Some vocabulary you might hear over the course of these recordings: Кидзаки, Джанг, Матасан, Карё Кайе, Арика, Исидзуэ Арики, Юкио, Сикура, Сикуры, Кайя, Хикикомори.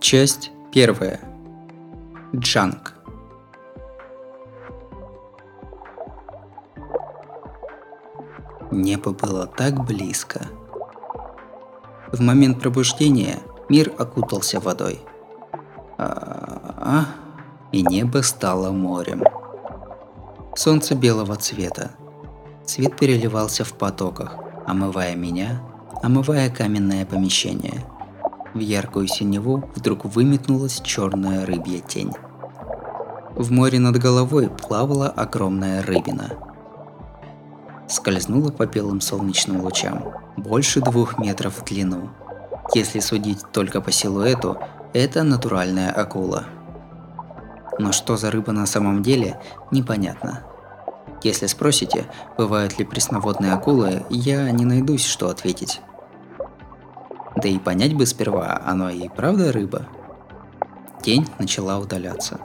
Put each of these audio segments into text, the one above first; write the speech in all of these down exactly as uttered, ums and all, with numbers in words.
Часть первая. Джанг. Небо было так близко. В момент пробуждения мир окутался водой. А-а-а, и небо стало морем. Солнце белого цвета. Цвет переливался в потоках, омывая меня, омывая каменное помещение. В яркую синеву вдруг выметнулась черная рыбья тень. В море над головой плавала огромная рыбина. Скользнула по белым солнечным лучам, больше двух метров в длину. Если судить только по силуэту, это натуральная акула. Но что за рыба на самом деле, непонятно. Если спросите, бывают ли пресноводные акулы, я не найдусь, что ответить. Да и понять бы сперва, оно и правда рыба? Тень начала удаляться.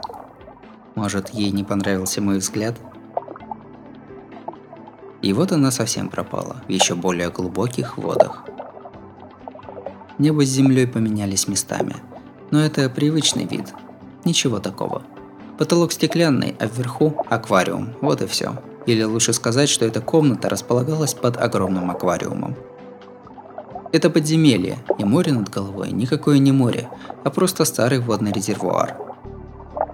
Может, ей не понравился мой взгляд? И вот она совсем пропала, в еще более глубоких водах. Небо с землей поменялись местами, но это привычный вид. Ничего такого. Потолок стеклянный, а вверху аквариум, вот и все. Или лучше сказать, что эта комната располагалась под огромным аквариумом. Это подземелье, и море над головой никакое не море, а просто старый водный резервуар.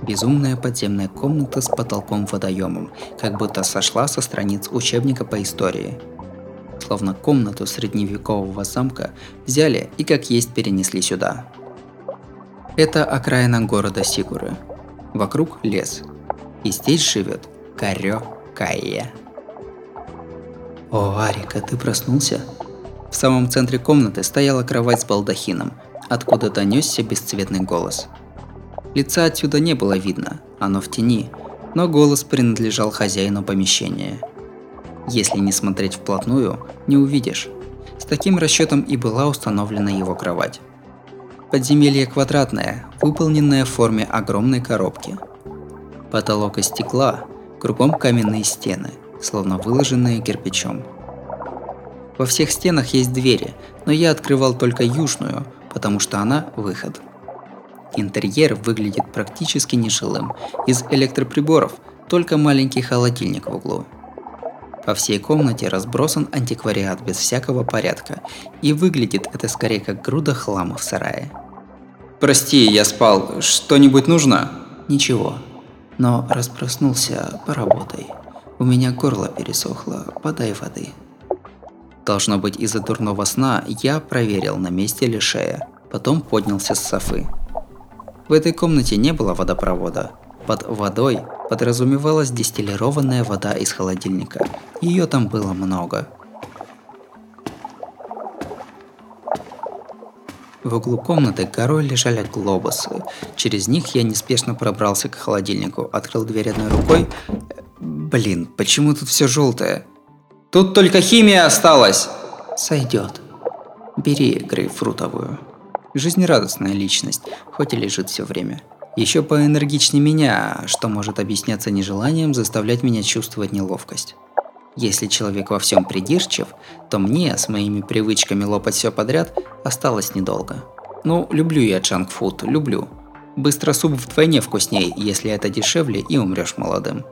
Безумная подземная комната с потолком-водоемом, как будто сошла со страниц учебника по истории. Словно комнату средневекового замка взяли и как есть перенесли сюда. Это окраина города Сикуры. Вокруг лес. И здесь живет Карё Кайе. О, Арика, ты проснулся? В самом центре комнаты стояла кровать с балдахином, откуда донесся бесцветный голос. Лица отсюда не было видно, оно в тени, но голос принадлежал хозяину помещения. Если не смотреть вплотную, не увидишь. С таким расчетом и была установлена его кровать. Подземелье квадратное, выполненное в форме огромной коробки. Потолок из стекла, кругом каменные стены, словно выложенные кирпичом. Во всех стенах есть двери, но я открывал только южную, потому что она – выход. Интерьер выглядит практически нежилым, из электроприборов только маленький холодильник в углу. По всей комнате разбросан антиквариат без всякого порядка, и выглядит это скорее как груда хлама в сарае. «Прости, я спал. Что-нибудь нужно?» «Ничего. Но раз проснулся, поработай. У меня горло пересохло, подай воды». Должно быть, из-за дурного сна я проверил, на месте ли шея, потом поднялся с софы. В этой комнате не было водопровода. Под водой подразумевалась дистиллированная вода из холодильника. Ее там было много. В углу комнаты горой лежали глобусы. Через них я неспешно пробрался к холодильнику, открыл дверь одной рукой. Блин, почему тут все желтое? Тут только химия осталась. Сойдет. Бери грейпфрутовую. Жизнерадостная личность, хоть и лежит все время. Еще поэнергичнее меня, что может объясняться нежеланием заставлять меня чувствовать неловкость. Если человек во всем придирчив, то мне с моими привычками лопать все подряд осталось недолго. Ну, люблю я джанкфуд, люблю. Быстро суп вдвойне вкусней, если это дешевле и умрешь молодым.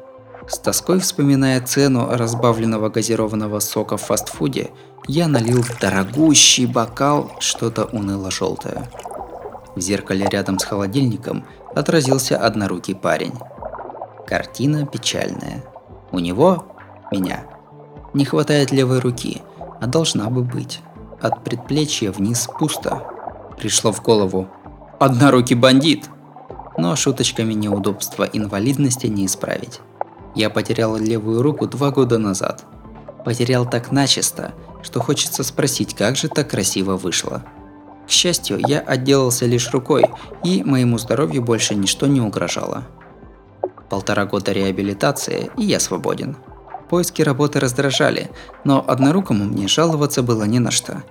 С тоской вспоминая цену разбавленного газированного сока в фастфуде, я налил в дорогущий бокал что-то уныло-желтое. В зеркале рядом с холодильником отразился однорукий парень. Картина печальная. У него, меня, не хватает левой руки, а должна бы быть. От предплечья вниз пусто. Пришло в голову: «Однорукий бандит!» Но шуточками неудобства инвалидности не исправить. Я потерял левую руку два года назад. Потерял так начисто, что хочется спросить, как же так красиво вышло. К счастью, я отделался лишь рукой, и моему здоровью больше ничто не угрожало. Полтора года реабилитации, и я свободен. Поиски работы раздражали, но однорукому мне жаловаться было не на что.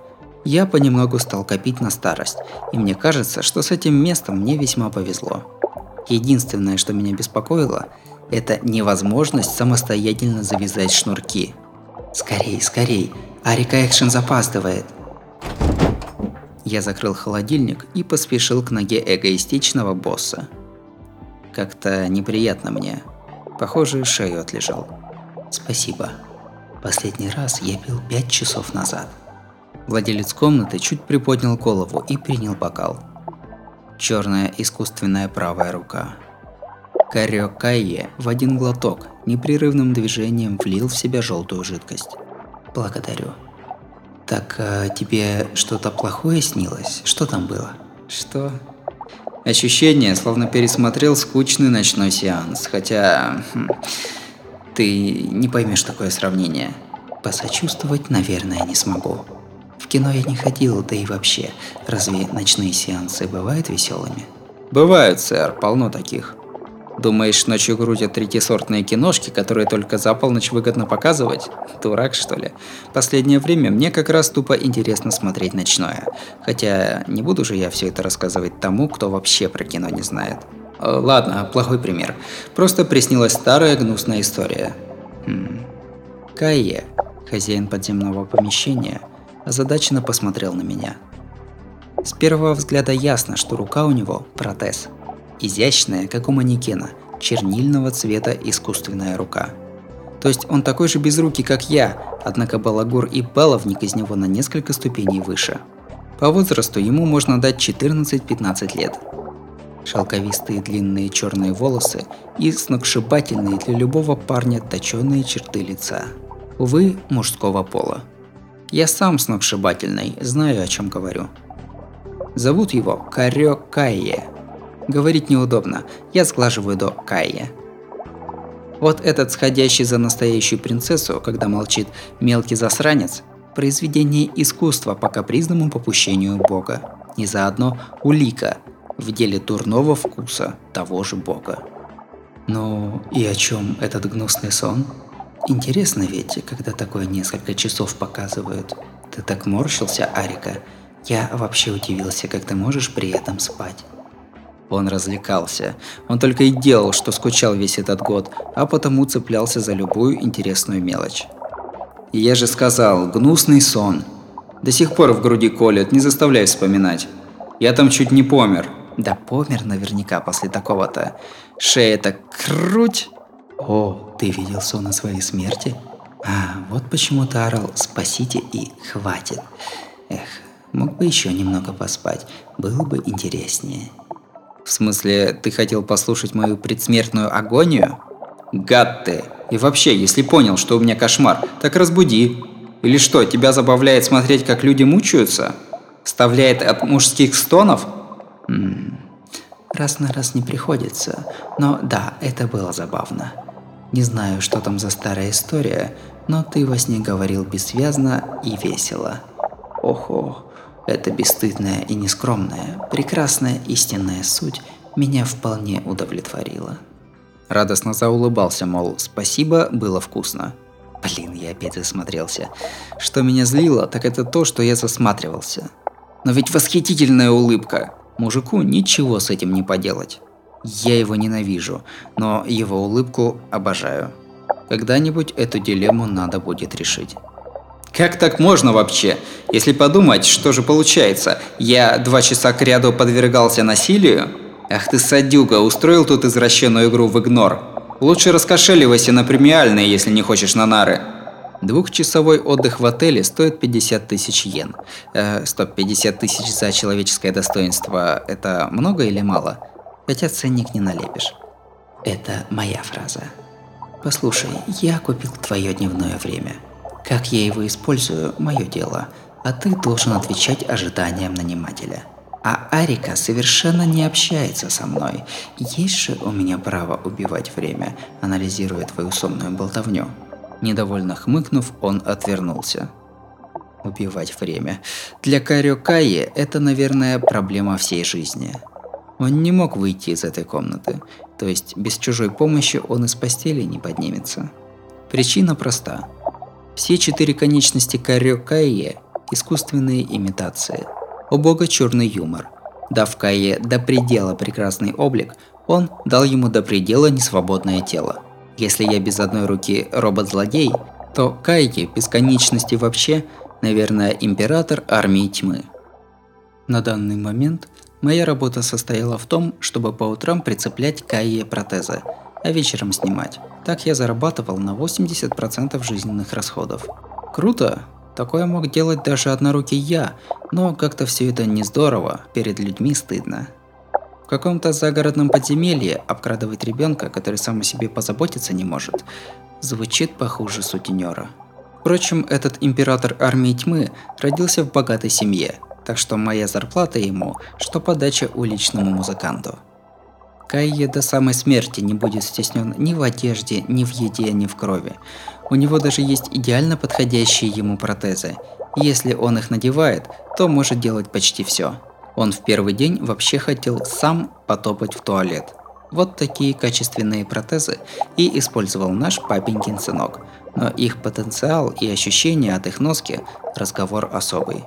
Я понемногу стал копить на старость, и мне кажется, что с этим местом мне весьма повезло. Единственное, что меня беспокоило – это невозможность самостоятельно завязать шнурки. Скорей, скорей, Арика Экшен запаздывает. Я закрыл холодильник и поспешил к ноге эгоистичного босса. Как-то неприятно мне. Похоже, шею отлежал. Спасибо. Последний раз я пил пять часов назад. Владелец комнаты чуть приподнял голову и принял бокал. Черная искусственная правая рука. Карё Кайе в один глоток непрерывным движением влил в себя желтую жидкость. Благодарю. Так, а тебе что-то плохое снилось? Что там было? Что? Ощущение, словно пересмотрел скучный ночной сеанс, хотя... Хм, ты не поймешь такое сравнение. Посочувствовать, наверное, не смогу. В кино я не ходил, да и вообще. Разве ночные сеансы бывают веселыми? Бывают, сэр, полно таких. Думаешь, ночью крутят третьесортные киношки, которые только за полночь выгодно показывать? Дурак, что ли? Последнее время мне как раз тупо интересно смотреть ночное. Хотя не буду же я все это рассказывать тому, кто вообще про кино не знает. Ладно, плохой пример. Просто приснилась старая гнусная история. Хм. Кайе, хозяин подземного помещения, озадаченно посмотрел на меня. С первого взгляда ясно, что рука у него – протез. Изящная, как у манекена, чернильного цвета искусственная рука. То есть он такой же безрукий, как я, однако балагур и баловник из него на несколько ступеней выше. По возрасту ему можно дать четырнадцать-пятнадцать лет. Шелковистые длинные черные волосы и сногсшибательные для любого парня точёные черты лица. Увы, мужского пола. Я сам сногсшибательный, знаю, о чем говорю. Зовут его Карё Кайе. Говорить неудобно, я сглаживаю до Кайя. Вот этот сходящий за настоящую принцессу, когда молчит мелкий засранец, произведение искусства по капризному попущению бога. И заодно улика в деле дурного вкуса того же бога. Ну и о чем этот гнусный сон? Интересно ведь, когда такое несколько часов показывают. Ты так морщился, Арика. Я вообще удивился, как ты можешь при этом спать. Он развлекался. Он только и делал, что скучал весь этот год, а потому цеплялся за любую интересную мелочь. И я же сказал, гнусный сон. До сих пор в груди колет, не заставляй вспоминать. Я там чуть не помер. Да помер наверняка после такого-то. Шея-то круть. О, ты видел сон о своей смерти? А, вот почему ты орал «спасите» и «хватит». Эх, мог бы еще немного поспать, было бы интереснее. В смысле, ты хотел послушать мою предсмертную агонию? Гад ты! И вообще, если понял, что у меня кошмар, так разбуди. Или что, тебя забавляет смотреть, как люди мучаются? Вставляет от мужских стонов? М-м. Раз на раз не приходится. Но да, это было забавно. Не знаю, что там за старая история, но ты во сне говорил бессвязно и весело. Ох-ох. Эта бесстыдная и нескромная, прекрасная истинная суть меня вполне удовлетворила. Радостно заулыбался, мол, спасибо, было вкусно. Блин, я опять засмотрелся. Что меня злило, так это то, что я засматривался. Но ведь восхитительная улыбка. Мужику ничего с этим не поделать. Я его ненавижу, но его улыбку обожаю. Когда-нибудь эту дилемму надо будет решить. Как так можно вообще? Если подумать, что же получается? Я два часа кряду подвергался насилию? Ах ты садюга, устроил тут извращенную игру в игнор. Лучше раскошеливайся на премиальные, если не хочешь на нары. Двухчасовой отдых в отеле стоит пятьдесят тысяч йен. Э, стоп, пятьдесят тысяч за человеческое достоинство – это много или мало? Хотя ценник не налепишь. Это моя фраза. Послушай, я купил твое дневное время. Как я его использую – мое дело, а ты должен отвечать ожиданиям нанимателя. А Арика совершенно не общается со мной. Есть же у меня право убивать время, анализируя твою сонную болтовню. Недовольно хмыкнув, он отвернулся. Убивать время. Для Карё Кайе это, наверное, проблема всей жизни. Он не мог выйти из этой комнаты, то есть без чужой помощи он из постели не поднимется. Причина проста. Все четыре конечности Карё Кайе – искусственные имитации. У бога черный юмор. Дав Кайе до предела прекрасный облик, он дал ему до предела несвободное тело. Если я без одной руки робот-злодей, то Кайе без конечности вообще, наверное, император армии тьмы. На данный момент моя работа состояла в том, чтобы по утрам прицеплять Кайе протезы, а вечером снимать. Так я зарабатывал на восемьдесят процентов жизненных расходов. Круто! Такое мог делать даже однорукий я, но как-то все это не здорово, перед людьми стыдно. В каком-то загородном подземелье обкрадывать ребенка, который сам о себе позаботиться не может, звучит похуже сутенера. Впрочем, этот император армии тьмы родился в богатой семье, так что моя зарплата ему, что подача уличному музыканту. Кайе до самой смерти не будет стеснен ни в одежде, ни в еде, ни в крови. У него даже есть идеально подходящие ему протезы. Если он их надевает, то может делать почти все. Он в первый день вообще хотел сам потопать в туалет. Вот такие качественные протезы и использовал наш папенькин сынок. Но их потенциал и ощущения от их носки – разговор особый.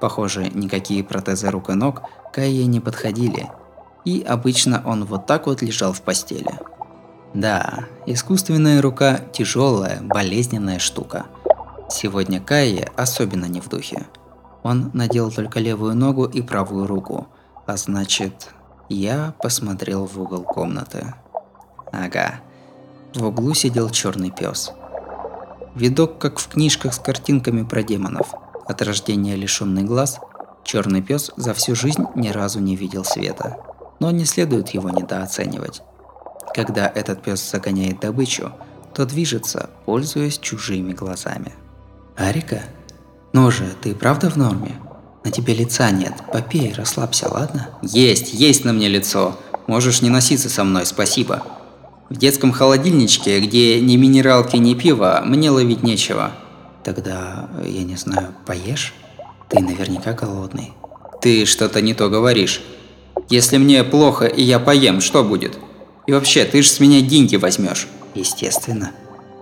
Похоже, никакие протезы рук и ног Кайе не подходили. И обычно он вот так вот лежал в постели. Да, искусственная рука – тяжелая, болезненная штука. Сегодня Кайе особенно не в духе. Он надел только левую ногу и правую руку. А значит, я посмотрел в угол комнаты. Ага. В углу сидел черный пес. Видок, как в книжках с картинками про демонов. От рождения лишенный глаз, черный пес за всю жизнь ни разу не видел света. Но не следует его недооценивать. Когда этот пес загоняет добычу, то движется, пользуясь чужими глазами. «Арика? Ну же, ты правда в норме? На тебе лица нет, попей, расслабься, ладно?» «Есть, есть на мне лицо! Можешь не носиться со мной, спасибо! В детском холодильничке, где ни минералки, ни пива, мне ловить нечего!» «Тогда, я не знаю, поешь? Ты наверняка голодный». «Ты что-то не то говоришь. Если мне плохо и я поем, что будет? И вообще, ты ж с меня деньги возьмешь». «Естественно.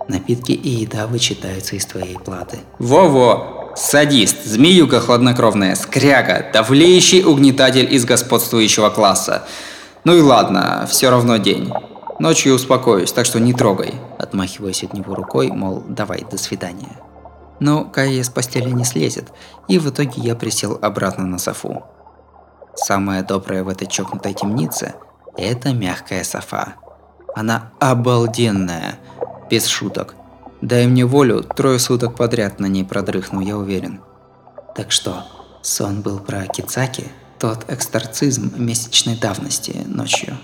Напитки и еда вычитаются из твоей платы». «Во-во! Садист, змеюка хладнокровная, скряга, давлеющий угнетатель из господствующего класса. Ну и ладно, все равно день. Ночью успокоюсь, так что не трогай». Отмахиваясь от него рукой, мол, давай, до свидания. Но Кайя с постели не слезет, и в итоге я присел обратно на софу. Самое доброе в этой чокнутой темнице – это мягкая софа. Она обалденная, без шуток. Дай мне волю, трое суток подряд на ней продрыхну, я уверен. Так что, сон был про Кидзаки, тот эксторцизм месячной давности ночью.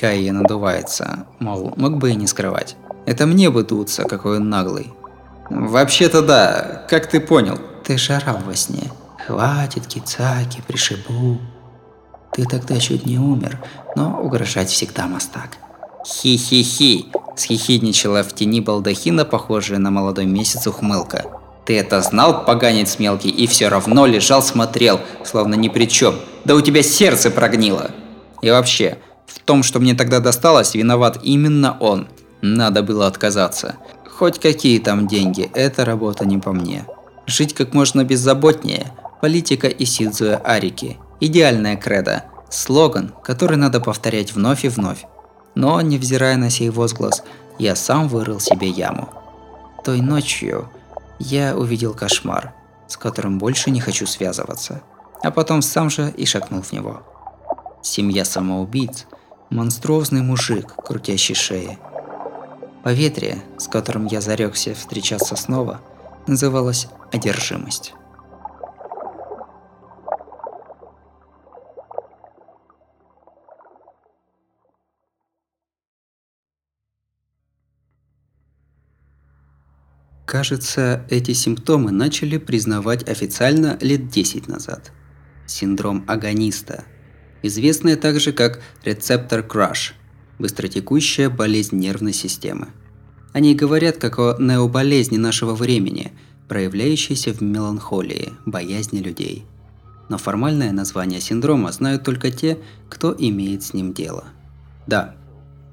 Кайя надувается, мол, мог бы и не скрывать. Это мне бы дуться, какой он наглый. «Вообще-то да, как ты понял?» «Ты же орал во сне. Хватит, Кидзаки, пришибу. Ты тогда чуть не умер, но угрожать всегда мастак». «Хи-хи-хи!» – схихидничала в тени балдахина, похожая на молодой месяц ухмылка. «Ты это знал, поганец мелкий, и все равно лежал смотрел, словно ни при чем. Да у тебя сердце прогнило! И вообще, в том, что мне тогда досталось, виноват именно он. Надо было отказаться. Хоть какие там деньги, эта работа не по мне. Жить как можно беззаботнее – политика Исидзуэ Арики. Идеальная кредо. Слоган, который надо повторять вновь и вновь. Но, невзирая на сей возглас, я сам вырыл себе яму. Той ночью я увидел кошмар, с которым больше не хочу связываться. А потом сам же и шагнул в него. Семья самоубийц – монструозный мужик, крутящий шеи. Поветрие, с которым я зарекся встречаться снова, называлось одержимость. Кажется, эти симптомы начали признавать официально лет десять назад. Синдром агониста, известная также как рецептор краш. Быстротекущая болезнь нервной системы. О ней говорят как о необолезни нашего времени, проявляющейся в меланхолии, боязни людей. Но формальное название синдрома знают только те, кто имеет с ним дело. Да.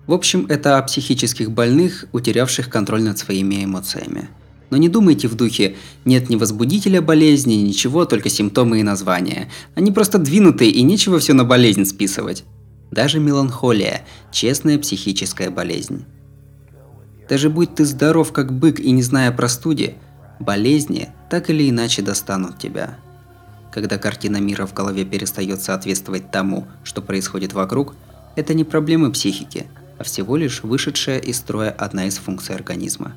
В общем, это о психических больных, утерявших контроль над своими эмоциями. Но не думайте в духе «нет ни возбудителя болезни, ничего, только симптомы и названия». Они просто двинутые и нечего все на болезнь списывать. Даже меланхолия – честная психическая болезнь. Даже будь ты здоров как бык и не зная простуде, болезни так или иначе достанут тебя. когда картина мира в голове перестает соответствовать тому, что происходит вокруг, это не проблемы психики, а всего лишь вышедшая из строя одна из функций организма.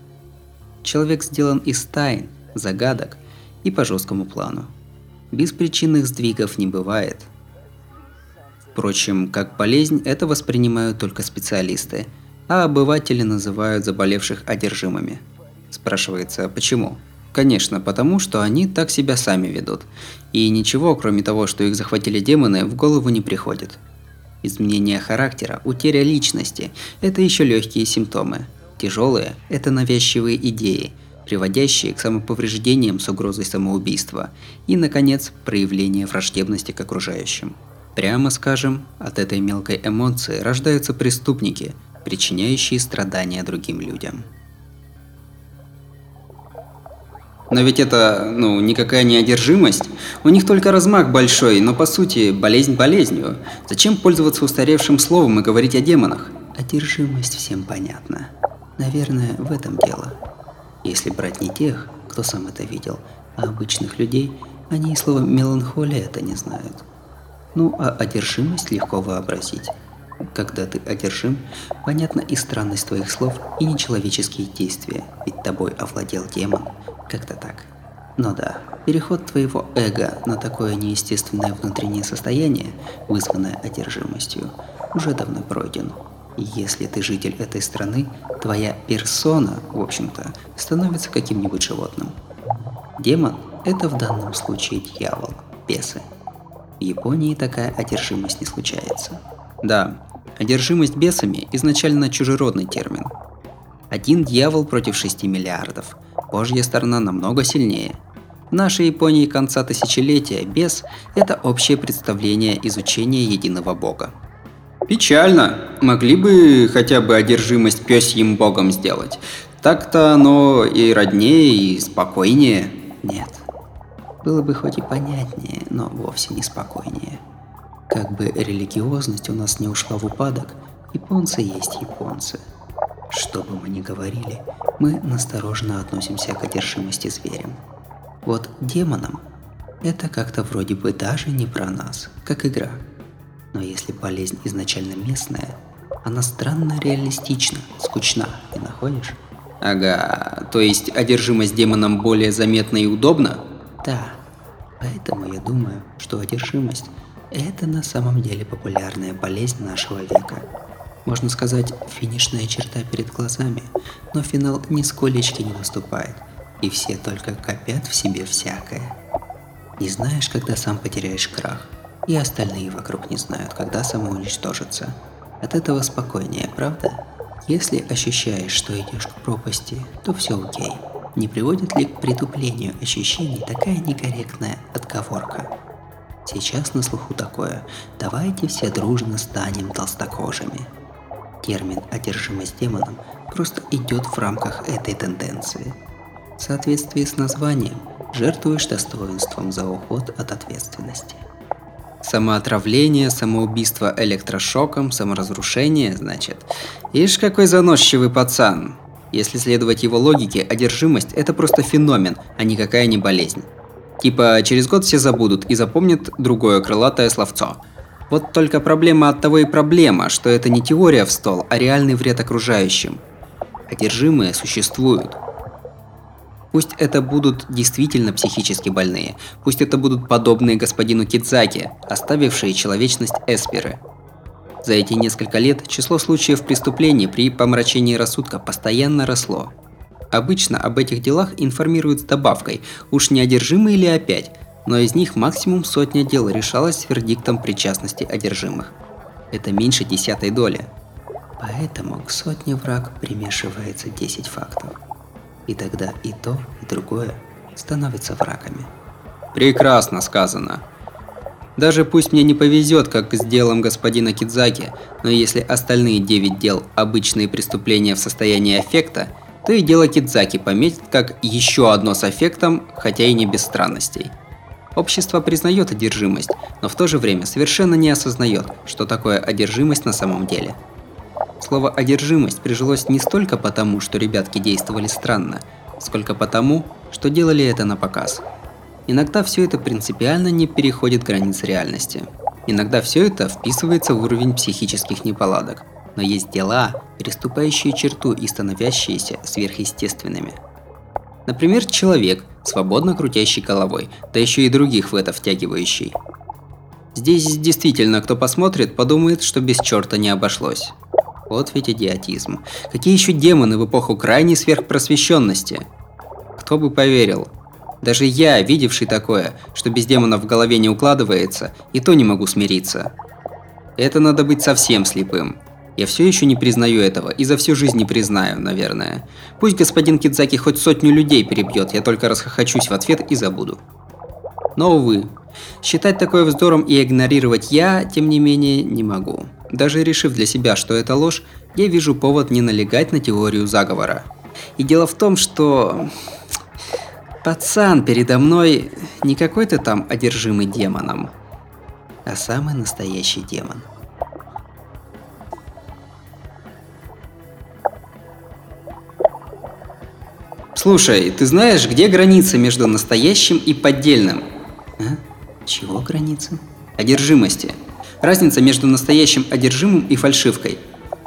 Человек сделан из тайн, загадок и по жесткому плану. Беспричинных сдвигов не бывает. Впрочем, как болезнь это воспринимают только специалисты, а обыватели называют заболевших одержимыми. Спрашивается, почему? Конечно, потому что они так себя сами ведут, и ничего, кроме того, что их захватили демоны, в голову не приходит. Изменение характера, утеря личности – это еще легкие симптомы. Тяжелые – это навязчивые идеи, приводящие к самоповреждениям с угрозой самоубийства, и, наконец, проявление враждебности к окружающим. Прямо скажем, от этой мелкой эмоции рождаются преступники, причиняющие страдания другим людям. Но ведь это, ну, никакая не одержимость. У них только размах большой, но по сути болезнь болезнью. Зачем пользоваться устаревшим словом и говорить о демонах? Одержимость всем понятна. Наверное, в этом дело. Если брать не тех, кто сам это видел, а обычных людей, они и слова меланхолия это не знают. Ну а одержимость легко вообразить. Когда ты одержим, понятна и странность твоих слов, и нечеловеческие действия, ведь тобой овладел демон. Как-то так. Но да, переход твоего эго на такое неестественное внутреннее состояние, вызванное одержимостью, уже давно пройден. И если ты житель этой страны, твоя персона, в общем-то, становится каким-нибудь животным. Демон – это в данном случае дьявол, бесы. В Японии такая одержимость не случается. Да, одержимость бесами – изначально чужеродный термин. Один дьявол против шести миллиардов. Божья сторона намного сильнее. В нашей Японии конца тысячелетия бес – это общее представление изучения единого бога. Печально. Могли бы хотя бы одержимость пёсьим богом сделать. Так-то оно и роднее, и спокойнее. Нет. Было бы хоть и понятнее, но вовсе не спокойнее. Как бы религиозность у нас не ушла в упадок, японцы есть японцы. Что бы мы ни говорили, мы настороженно относимся к одержимости зверям. Вот демонам это как-то вроде бы даже не про нас, как игра. Но если болезнь изначально местная, она странно реалистична, скучна, ты находишь? Ага, то есть одержимость демоном более заметна и удобна? Да, поэтому я думаю, что одержимость – это на самом деле популярная болезнь нашего века. Можно сказать, финишная черта перед глазами, но финал нисколечки не наступает, и все только копят в себе всякое. Не знаешь, когда сам потеряешь крах, и остальные вокруг не знают, когда самоуничтожатся. От этого спокойнее, правда? Если ощущаешь, что идешь к пропасти, то все окей. Не приводит ли к притуплению ощущений такая некорректная отговорка? Сейчас на слуху такое: давайте все дружно станем толстокожими. Термин «одержимость демоном» просто идет в рамках этой тенденции. В соответствии с названием, жертвуешь достоинством за уход от ответственности. Самоотравление, самоубийство электрошоком, саморазрушение, значит. Ишь, какой заносчивый пацан. Если следовать его логике, одержимость – это просто феномен, а никакая не болезнь. Типа, через год все забудут и запомнят другое крылатое словцо. Вот только проблема от того и проблема, что это не теория в стол, а реальный вред окружающим. Одержимые существуют. Пусть это будут действительно психически больные, пусть это будут подобные господину Кидзаки, оставившие человечность эсперы. За эти несколько лет число случаев преступлений при помрачении рассудка постоянно росло. Обычно об этих делах информируют с добавкой «уж не одержимые ли опять?», но из них максимум сотня дел решалась с вердиктом причастности одержимых. Это меньше десятой доли. Поэтому к сотне враг примешивается десять фактов. И тогда и то, и другое становятся врагами. Прекрасно сказано. Даже пусть мне не повезет, как с делом господина Кидзаки, но если остальные девять дел – обычные преступления в состоянии аффекта, то и дело Кидзаки пометит как еще одно с аффектом, хотя и не без странностей. Общество признает одержимость, но в то же время совершенно не осознает, что такое одержимость на самом деле. Слово «одержимость» прижилось не столько потому, что ребятки действовали странно, сколько потому, что делали это напоказ. Иногда все это принципиально не переходит границ реальности. Иногда все это вписывается в уровень психических неполадок. Но есть дела, переступающие черту и становящиеся сверхъестественными. Например, человек, свободно крутящий головой, да еще и других в это втягивающий. Здесь действительно, кто посмотрит, подумает, что без черта не обошлось. Вот ведь идиотизм. Какие еще демоны в эпоху крайней сверхпросвещенности? Кто бы поверил? Даже я, видевший такое, что без демонов в голове не укладывается, и то не могу смириться. Это надо быть совсем слепым. Я все еще не признаю этого, и за всю жизнь не признаю, наверное. Пусть господин Кидзаки хоть сотню людей перебьет, я только расхохочусь в ответ и забуду. Но увы. Считать такое вздором и игнорировать я, тем не менее, не могу. Даже решив для себя, что это ложь, я вижу повод не налегать на теорию заговора. И дело в том, что... Пацан передо мной не какой-то там одержимый демоном, а самый настоящий демон. Слушай, ты знаешь, где граница между настоящим и поддельным? А? Чего граница? Одержимости. Разница между настоящим одержимым и фальшивкой.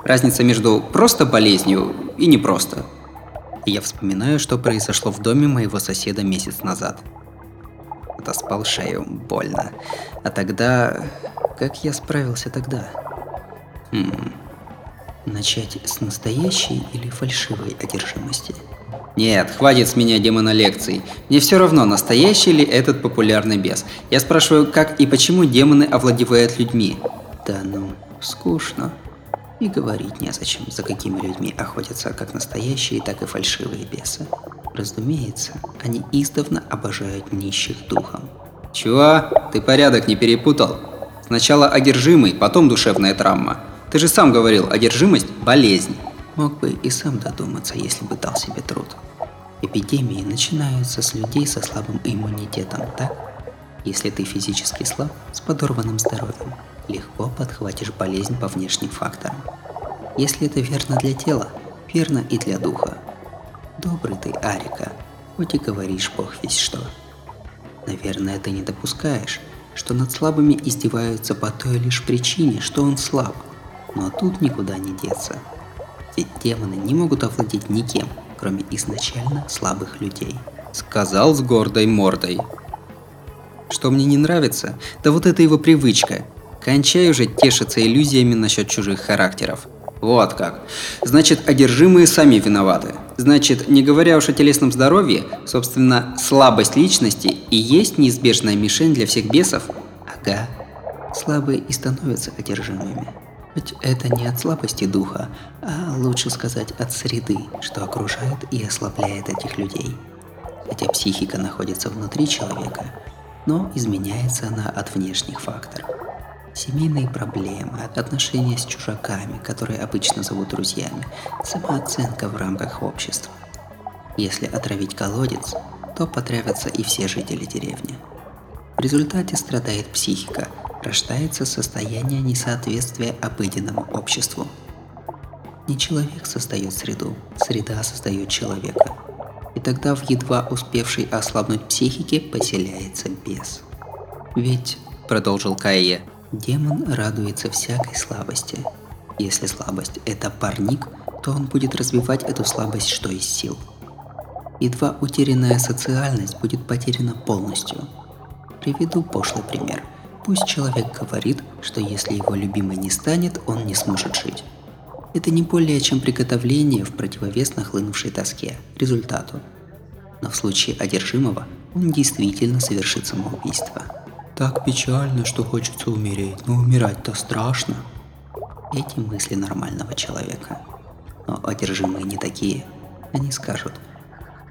Разница между просто болезнью и не просто. И я вспоминаю, что произошло в доме моего соседа месяц назад. Отоспал шею. Больно. А тогда... Как я справился тогда? Хм... Начать с настоящей или фальшивой одержимости? Нет, хватит с меня демона лекций. Мне все равно, настоящий ли этот популярный бес. Я спрашиваю, как и почему демоны овладевают людьми. Да ну, скучно. И говорить незачем, за какими людьми охотятся как настоящие, так и фальшивые бесы. Разумеется, они издавна обожают нищих духом. Чего? Ты порядок не перепутал? Сначала одержимый, потом душевная травма. Ты же сам говорил, одержимость – болезнь. Мог бы и сам додуматься, если бы дал себе труд. Эпидемии начинаются с людей со слабым иммунитетом, так? Если ты физически слаб, с подорванным здоровьем, легко подхватишь болезнь по внешним факторам. Если это верно для тела, верно и для духа. Добрый ты, Арика, хоть и говоришь бог весь что. Наверное, ты не допускаешь, что над слабыми издеваются по той лишь причине, что он слаб. Но тут никуда не деться. Ведь демоны не могут овладеть никем, кроме изначально слабых людей. Сказал с гордой мордой. Что мне не нравится, да вот это его привычка. Кончай уже тешиться иллюзиями насчет чужих характеров. Вот как. Значит, одержимые сами виноваты. Значит, не говоря уж о телесном здоровье, собственно, слабость личности и есть неизбежная мишень для всех бесов. Ага. Слабые и становятся одержимыми. Ведь это не от слабости духа, а лучше сказать от среды, что окружает и ослабляет этих людей. Хотя психика находится внутри человека, но изменяется она от внешних факторов. Семейные проблемы, отношения с чужаками, которые обычно зовут друзьями, самооценка в рамках общества. Если отравить колодец, то потравятся и все жители деревни. В результате страдает психика, рождается состояние несоответствия обыденному обществу. Не человек создает среду, среда создает человека. И тогда в едва успевшей ослабнуть психике поселяется бес. Ведь, продолжил Кайя, демон радуется всякой слабости. Если слабость – это парник, то он будет развивать эту слабость что из сил. Едва утерянная социальность будет потеряна полностью. Приведу пошлый пример. Пусть человек говорит, что если его любимой не станет, он не сможет жить. Это не более чем приготовление в противовес нахлынувшей тоске, результату. Но в случае одержимого он действительно совершит самоубийство. Так печально, что хочется умереть, но умирать-то страшно. Эти мысли нормального человека. Но одержимые не такие. Они скажут: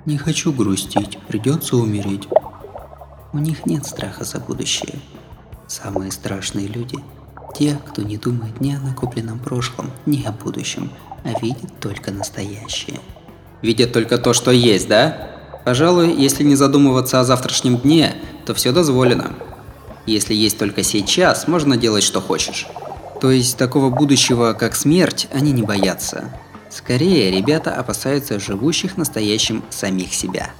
«Не хочу грустить, придется умереть». У них нет страха за будущее. Самые страшные люди – те, кто не думает ни о накопленном прошлом, ни о будущем, а видит только настоящее. Видят только то, что есть, да? Пожалуй, если не задумываться о завтрашнем дне, то все дозволено. Если есть только сейчас, можно делать, что хочешь. То есть, такого будущего, как смерть, они не боятся. Скорее, ребята опасаются живущих настоящим самих себя.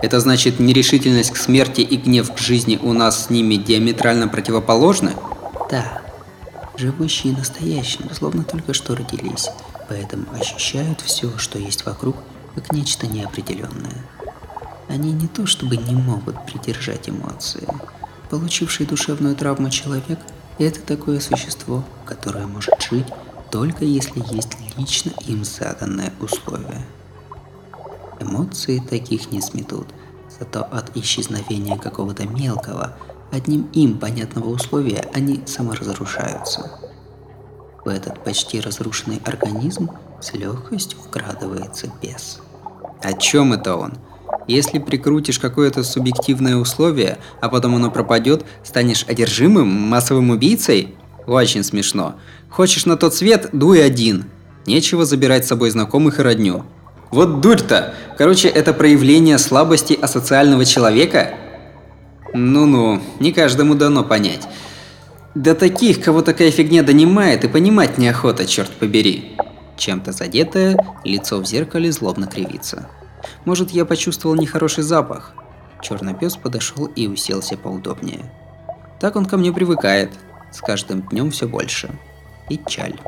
Это значит, нерешительность к смерти и гнев к жизни у нас с ними диаметрально противоположны? Да. Живущие настоящим, словно только что родились, поэтому ощущают все, что есть вокруг, как нечто неопределенное. Они не то чтобы не могут придержать эмоции. Получивший душевную травму человек – это такое существо, которое может жить, только если есть лично им заданное условие. Эмоции таких не сметут, зато от исчезновения какого-то мелкого, одним им понятного условия они саморазрушаются. В этот почти разрушенный организм с легкостью вкрадывается бес. О чем это он? Если прикрутишь какое-то субъективное условие, а потом оно пропадет, станешь одержимым, массовым убийцей? Очень смешно. Хочешь на тот свет – дуй один. Нечего забирать с собой знакомых и родню. Вот дурь-то! Короче, это проявление слабости асоциального человека? Ну-ну, не каждому дано понять. Да таких, кого такая фигня донимает, и понимать неохота, черт побери. Чем-то задетое, лицо в зеркале злобно кривится. Может, я почувствовал нехороший запах? Черный пес подошел и уселся поудобнее. Так он ко мне привыкает. С каждым днем все больше. И чаль.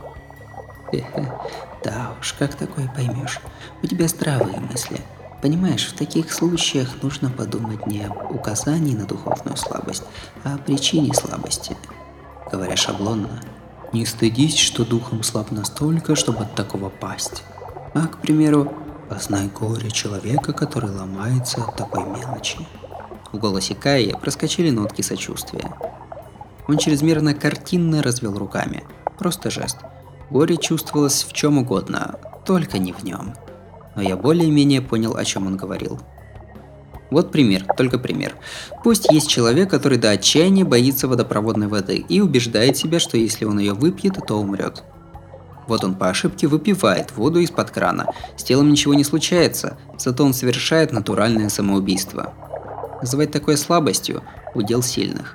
Да уж, как такое поймешь? У тебя здравые мысли. Понимаешь, в таких случаях нужно подумать не об указании на духовную слабость, а о причине слабости. Говоря шаблонно, не стыдись, что духом слаб настолько, чтобы от такого пасть. А, к примеру, познай горе человека, который ломается от такой мелочи. В голосе Кайи проскочили нотки сочувствия. Он чрезмерно картинно развел руками. Просто жест. Горе чувствовалось в чем угодно, только не в нем. Но я более-менее понял, о чем он говорил. Вот пример, только пример. Пусть есть человек, который до отчаяния боится водопроводной воды и убеждает себя, что если он ее выпьет, то умрет. Вот он по ошибке выпивает воду из-под крана. С телом ничего не случается, зато он совершает натуральное самоубийство. Называть такое слабостью – удел сильных.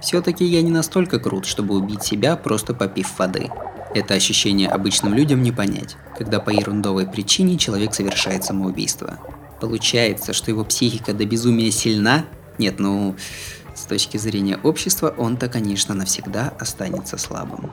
Все-таки я не настолько крут, чтобы убить себя, просто попив воды. Это ощущение обычным людям не понять, когда по ерундовой причине человек совершает самоубийство. Получается, что его психика до безумия сильна? Нет, ну, с точки зрения общества, он-то, конечно, навсегда останется слабым.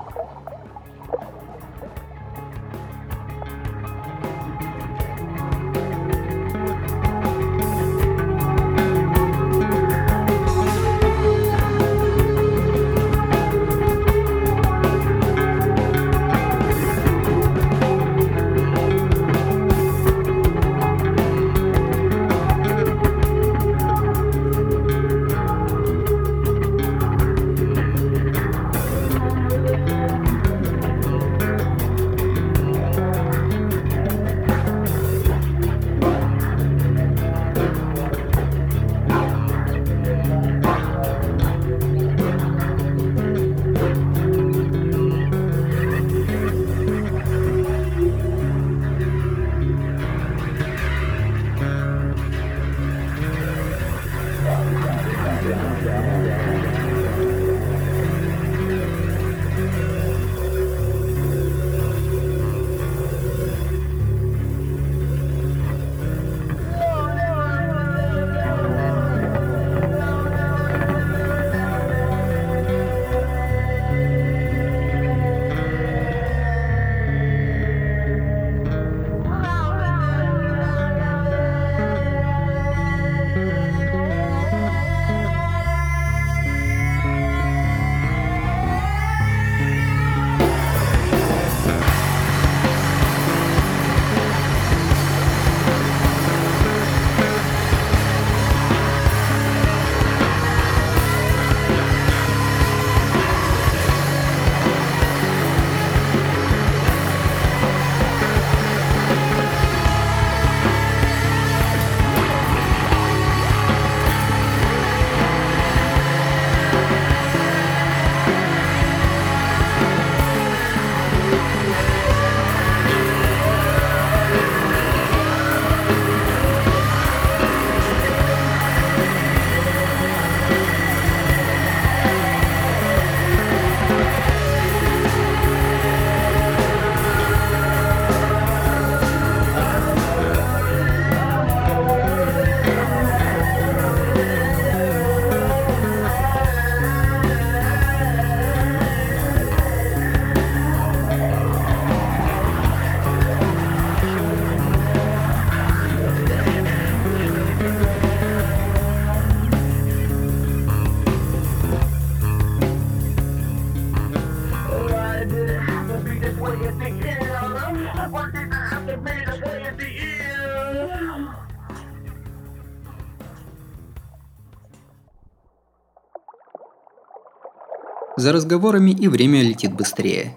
За разговорами и время летит быстрее.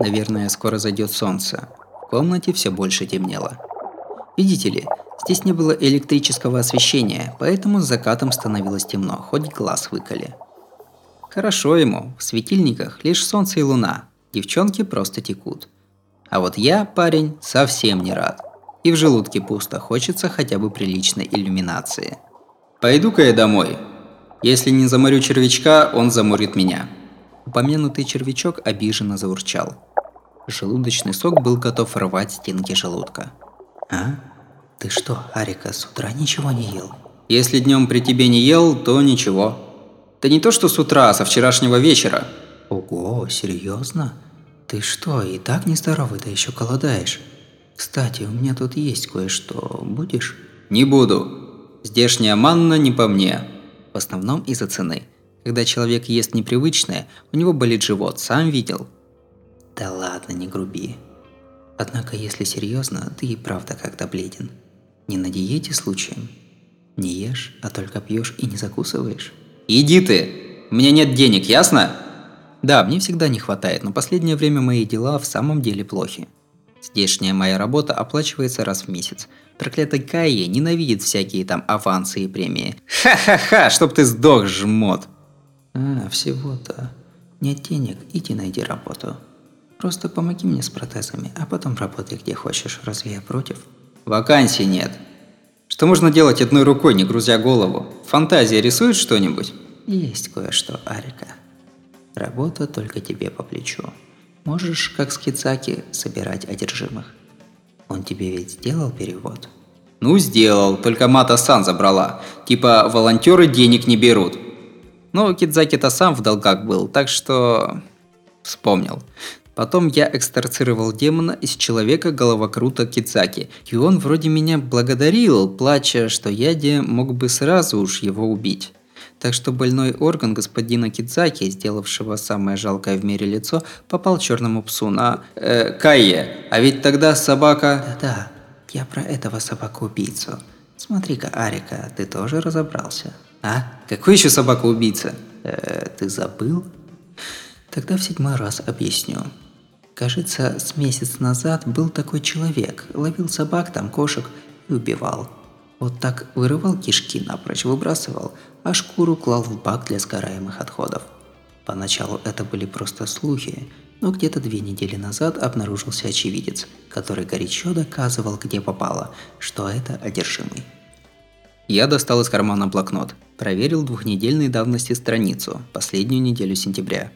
Наверное, скоро зайдет солнце. В комнате все больше темнело. Видите ли, здесь не было электрического освещения, поэтому с закатом становилось темно, хоть глаз выколи. Хорошо ему, в светильниках лишь солнце и луна, девчонки просто текут. А вот я, парень, совсем не рад. И в желудке пусто, хочется хотя бы приличной иллюминации. Пойду-ка я домой. Если не заморю червячка, он заморит меня. Упомянутый червячок обиженно заурчал. Желудочный сок был готов рвать стенки желудка. А? Ты что, Арика, с утра ничего не ел? Если днем при тебе не ел, то ничего. Да не то что с утра, а со вчерашнего вечера. Ого, серьезно? Ты что, и так нездоровый, да еще голодаешь? Кстати, у меня тут есть кое-что. Будешь? Не буду. Здешняя манна не по мне. В основном из-за цены. Когда человек ест непривычное, у него болит живот, сам видел. Да ладно, не груби. Однако, если серьезно, ты и правда как-то бледен. Не на диете случаем? Не ешь, а только пьешь и не закусываешь? Иди ты! У меня нет денег, ясно? Да, мне всегда не хватает, но последнее время мои дела в самом деле плохи. Здешняя моя работа оплачивается раз в месяц. Проклятый Кайе ненавидит всякие там авансы и премии. Ха-ха-ха, чтоб ты сдох, жмот! А, всего-то. Нет денег, иди найди работу. Просто помоги мне с протезами, а потом работай где хочешь, разве я против? Вакансий нет. Что можно делать одной рукой, не грузя голову? Фантазия рисует что-нибудь? Есть кое-что, Арика. Работа только тебе по плечу. Можешь, как с Кидзаки, собирать одержимых. Он тебе ведь сделал перевод? Ну, сделал, только Матасан забрала. Типа, волонтеры денег не берут. Но Кидзаки-то сам в долгах был, так что... Вспомнил. Потом я эксторцировал демона из человека головокрута Кидзаки, и он вроде меня благодарил, плача, что я де мог бы сразу уж его убить. Так что больной орган господина Кидзаки, сделавшего самое жалкое в мире лицо, попал черному псу на... Э, Кайе, а ведь тогда собака... Да-да, я про этого собаку-убийцу. Смотри-ка, Арика, ты тоже разобрался. А? Какой еще собака-убийца? Э, ты забыл? Тогда в седьмой раз объясню. Кажется, с месяц назад был такой человек, ловил собак, там кошек и убивал. Вот так вырывал кишки напрочь, выбрасывал, а шкуру клал в бак для сгораемых отходов. Поначалу это были просто слухи, но где-то две недели назад обнаружился очевидец, который горячо доказывал, где попало, что это одержимый. Я достал из кармана блокнот, проверил двухнедельной давности страницу, последнюю неделю сентября.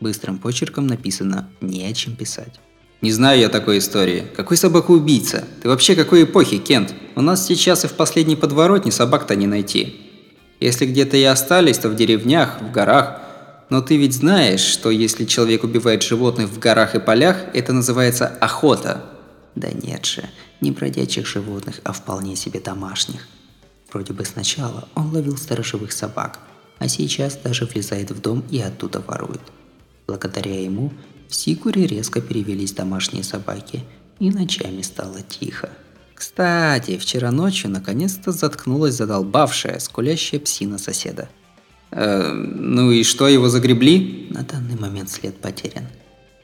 Быстрым почерком написано «не о чем писать». Не знаю я такой истории. Какой собака-убийца? Ты вообще какой эпохи, Кент? У нас сейчас и в последней подворотне собак-то не найти. Если где-то и остались, то в деревнях, в горах. Но ты ведь знаешь, что если человек убивает животных в горах и полях, это называется охота. Да нет же, не бродячих животных, а вполне себе домашних. Вроде бы сначала он ловил сторожевых собак, а сейчас даже влезает в дом и оттуда ворует. Благодаря ему в Сикуре резко перевелись домашние собаки, и ночами стало тихо. Кстати, вчера ночью наконец-то заткнулась задолбавшая, скулящая псина соседа. Э, ну и что, его загребли? На данный момент след потерян.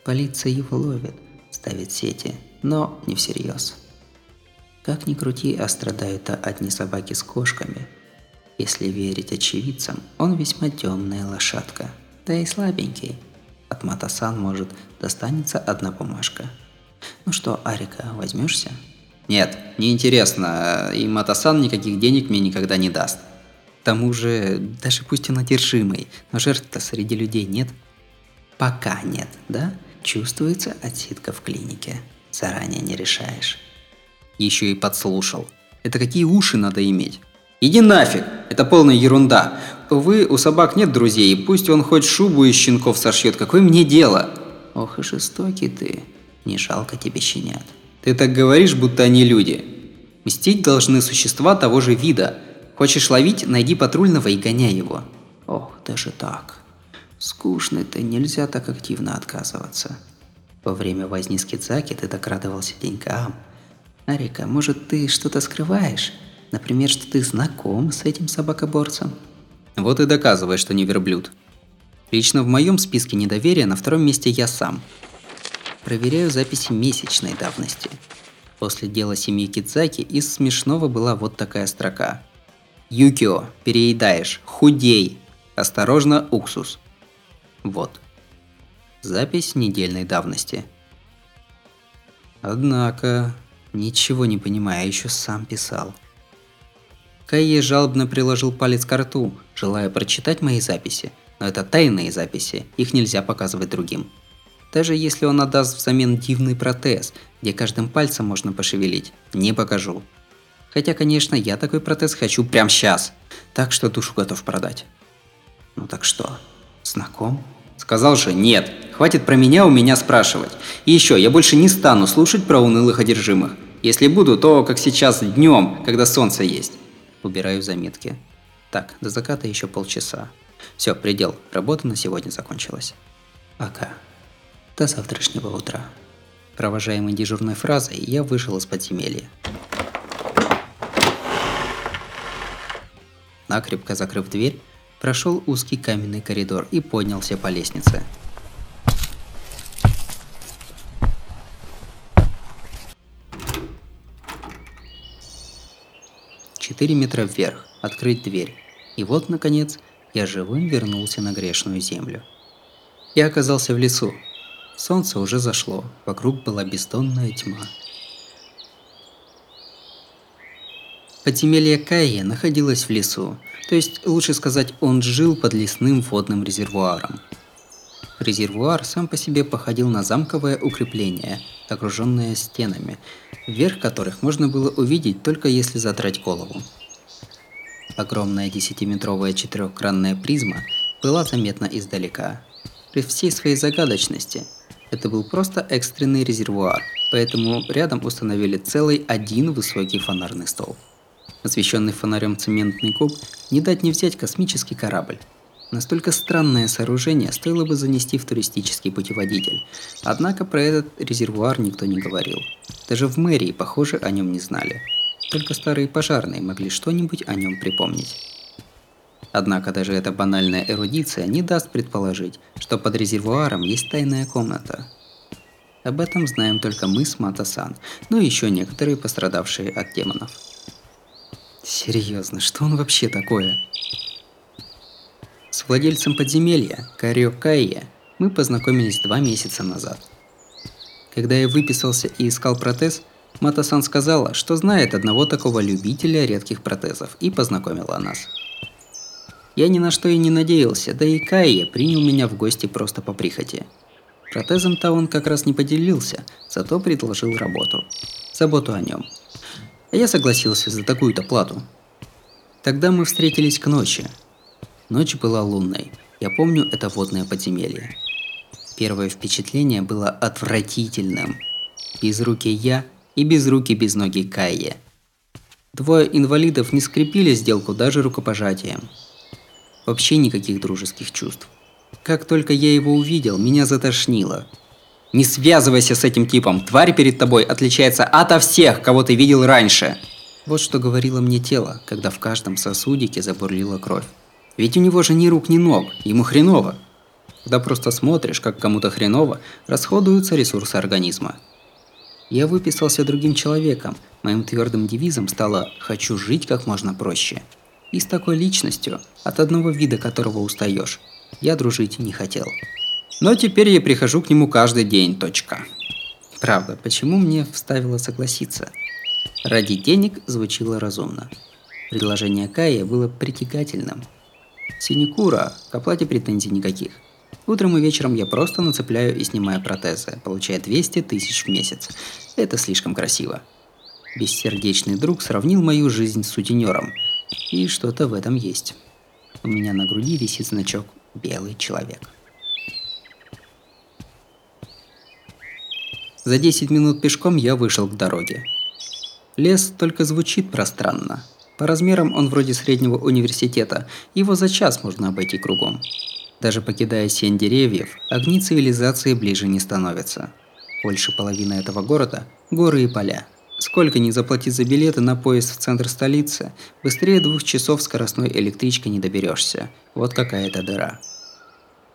Полиция его ловит, ставит сети, но не всерьез. Как ни крути, а страдают-то одни собаки с кошками. Если верить очевидцам, он весьма темная лошадка, да и слабенький. От Матасан, может, достанется одна бумажка. Ну что, Арика, возьмешься? Нет, неинтересно, и Матасан никаких денег мне никогда не даст. К тому же, даже пусть он одержимый, но жертв-то среди людей нет. Пока нет, да? Чувствуется отсидка в клинике. Заранее не решаешь. Еще и подслушал. Это какие уши надо иметь? Иди нафиг! Это полная ерунда. Увы, у собак нет друзей, пусть он хоть шубу из щенков сошьет, какое мне дело? Ох и жестокий ты, не жалко тебе щенят. Ты так говоришь, будто они люди. Мстить должны существа того же вида. Хочешь ловить, найди патрульного и гоняй его. Ох, даже так. Скучный ты, нельзя так активно отказываться. Во время возни с Кидзаки ты так радовался деньгам. Арика, может, ты что-то скрываешь? Например, что ты знаком с этим собакоборцем? Вот и доказывай, что не верблюд. Лично в моем списке недоверия на втором месте я сам. Проверяю записи месячной давности. После дела семьи Кидзаки из смешного была вот такая строка. «Юкио, переедаешь, худей! Осторожно, уксус!» Вот. Запись недельной давности. Однако, ничего не понимая, еще сам писал. Кайе жалобно приложил палец к рту, желая прочитать мои записи, но это тайные записи, их нельзя показывать другим. Даже если он отдаст взамен дивный протез, где каждым пальцем можно пошевелить, не покажу. Хотя, конечно, я такой протез хочу прямо сейчас, так что душу готов продать. Ну так что, знаком? Сказал же, нет, хватит про меня у меня спрашивать. И еще, я больше не стану слушать про унылых одержимых. Если буду, то как сейчас днем, когда солнце есть. Убираю заметки. Так, до заката еще полчаса. Все, предел. Работа на сегодня закончилась. Пока. До завтрашнего утра. Провожаемой дежурной фразой я вышел из подземелья. Накрепко закрыв дверь, прошел узкий каменный коридор и поднялся по лестнице. Четыре метра вверх, открыть дверь. И вот, наконец, я живым вернулся на грешную землю. Я оказался в лесу. Солнце уже зашло, вокруг была бездонная тьма. Подземелье Кайя находилось в лесу, то есть, лучше сказать, он жил под лесным водным резервуаром. Резервуар сам по себе походил на замковое укрепление, окруженное стенами, вверх которых можно было увидеть только если задрать голову. Огромная десятиметровая четырехгранная призма была заметна издалека. При всей своей загадочности, это был просто экстренный резервуар, поэтому рядом установили целый один высокий фонарный столб. Освещенный фонарем цементный куб не дать не взять космический корабль. Настолько странное сооружение стоило бы занести в туристический путеводитель, однако про этот резервуар никто не говорил. Даже в мэрии, похоже, о нем не знали. Только старые пожарные могли что-нибудь о нем припомнить. Однако даже эта банальная эрудиция не даст предположить, что под резервуаром есть тайная комната. Об этом знаем только мы с Матасан, ну и еще некоторые пострадавшие от демонов. Серьезно, что он вообще такое? С владельцем подземелья, Карё Кайе, мы познакомились два месяца назад. Когда я выписался и искал протез, Матасан сказала, что знает одного такого любителя редких протезов и познакомила нас. Я ни на что и не надеялся, да и Кайя принял меня в гости просто по прихоти. Протезом-то он как раз не поделился, зато предложил работу. Заботу о нем. А я согласился за такую-то плату. Тогда мы встретились к ночи. Ночь была лунной. Я помню это водное подземелье. Первое впечатление было отвратительным. Без руки я и без руки без ноги Кайя. Двое инвалидов не скрепили сделку даже рукопожатием. Вообще никаких дружеских чувств. Как только я его увидел, меня затошнило. «Не связывайся с этим типом! Тварь перед тобой отличается ото всех, кого ты видел раньше!» Вот что говорило мне тело, когда в каждом сосудике забурлила кровь. Ведь у него же ни рук, ни ног, ему хреново. Когда просто смотришь, как кому-то хреново, расходуются ресурсы организма. Я выписался другим человеком, моим твердым девизом стало «хочу жить как можно проще». И с такой личностью, от одного вида которого устаешь, я дружить не хотел. Но теперь я прихожу к нему каждый день, точка. Правда, почему мне вставило согласиться? Ради денег звучило разумно. Предложение Кайя было притягательным. Синекура, к оплате претензий никаких. Утром и вечером я просто нацепляю и снимаю протезы, получая двести тысяч в месяц. Это слишком красиво. Бессердечный друг сравнил мою жизнь с сутенером. И что-то в этом есть. У меня на груди висит значок «Белый человек». За десять минут пешком я вышел к дороге. Лес только звучит пространно. По размерам он вроде среднего университета, его за час можно обойти кругом. Даже покидая сень деревьев, огни цивилизации ближе не становятся. Больше половины этого города – горы и поля. Сколько ни заплатить за билеты на поезд в центр столицы, быстрее двух часов скоростной электричкой не доберешься. Вот какая-то дыра.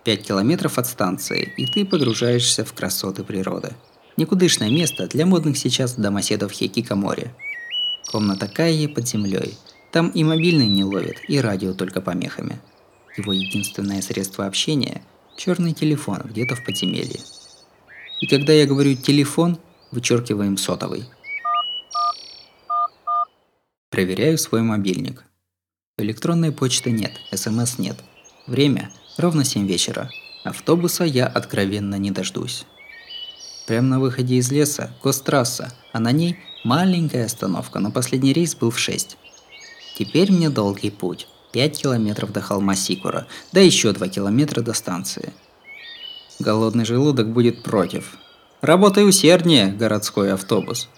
пять километров от станции, и ты погружаешься в красоты природы. Никудышное место для модных сейчас домоседов Хикикомори. Комната Кайи под землей. Там и мобильный не ловит, и радио только помехами. Его единственное средство общения – черный телефон где-то в подземелье. И когда я говорю «телефон», вычеркиваем сотовый. Проверяю свой мобильник. Электронной почты нет, смс нет. Время – ровно семь вечера. Автобуса я откровенно не дождусь. Прямо на выходе из леса – гострасса, а на ней – маленькая остановка, но последний рейс был в шесть. Теперь мне долгий путь. пять километров до холма Сикура, да еще два километра до станции. Голодный желудок будет против. Работай усерднее, городской автобус.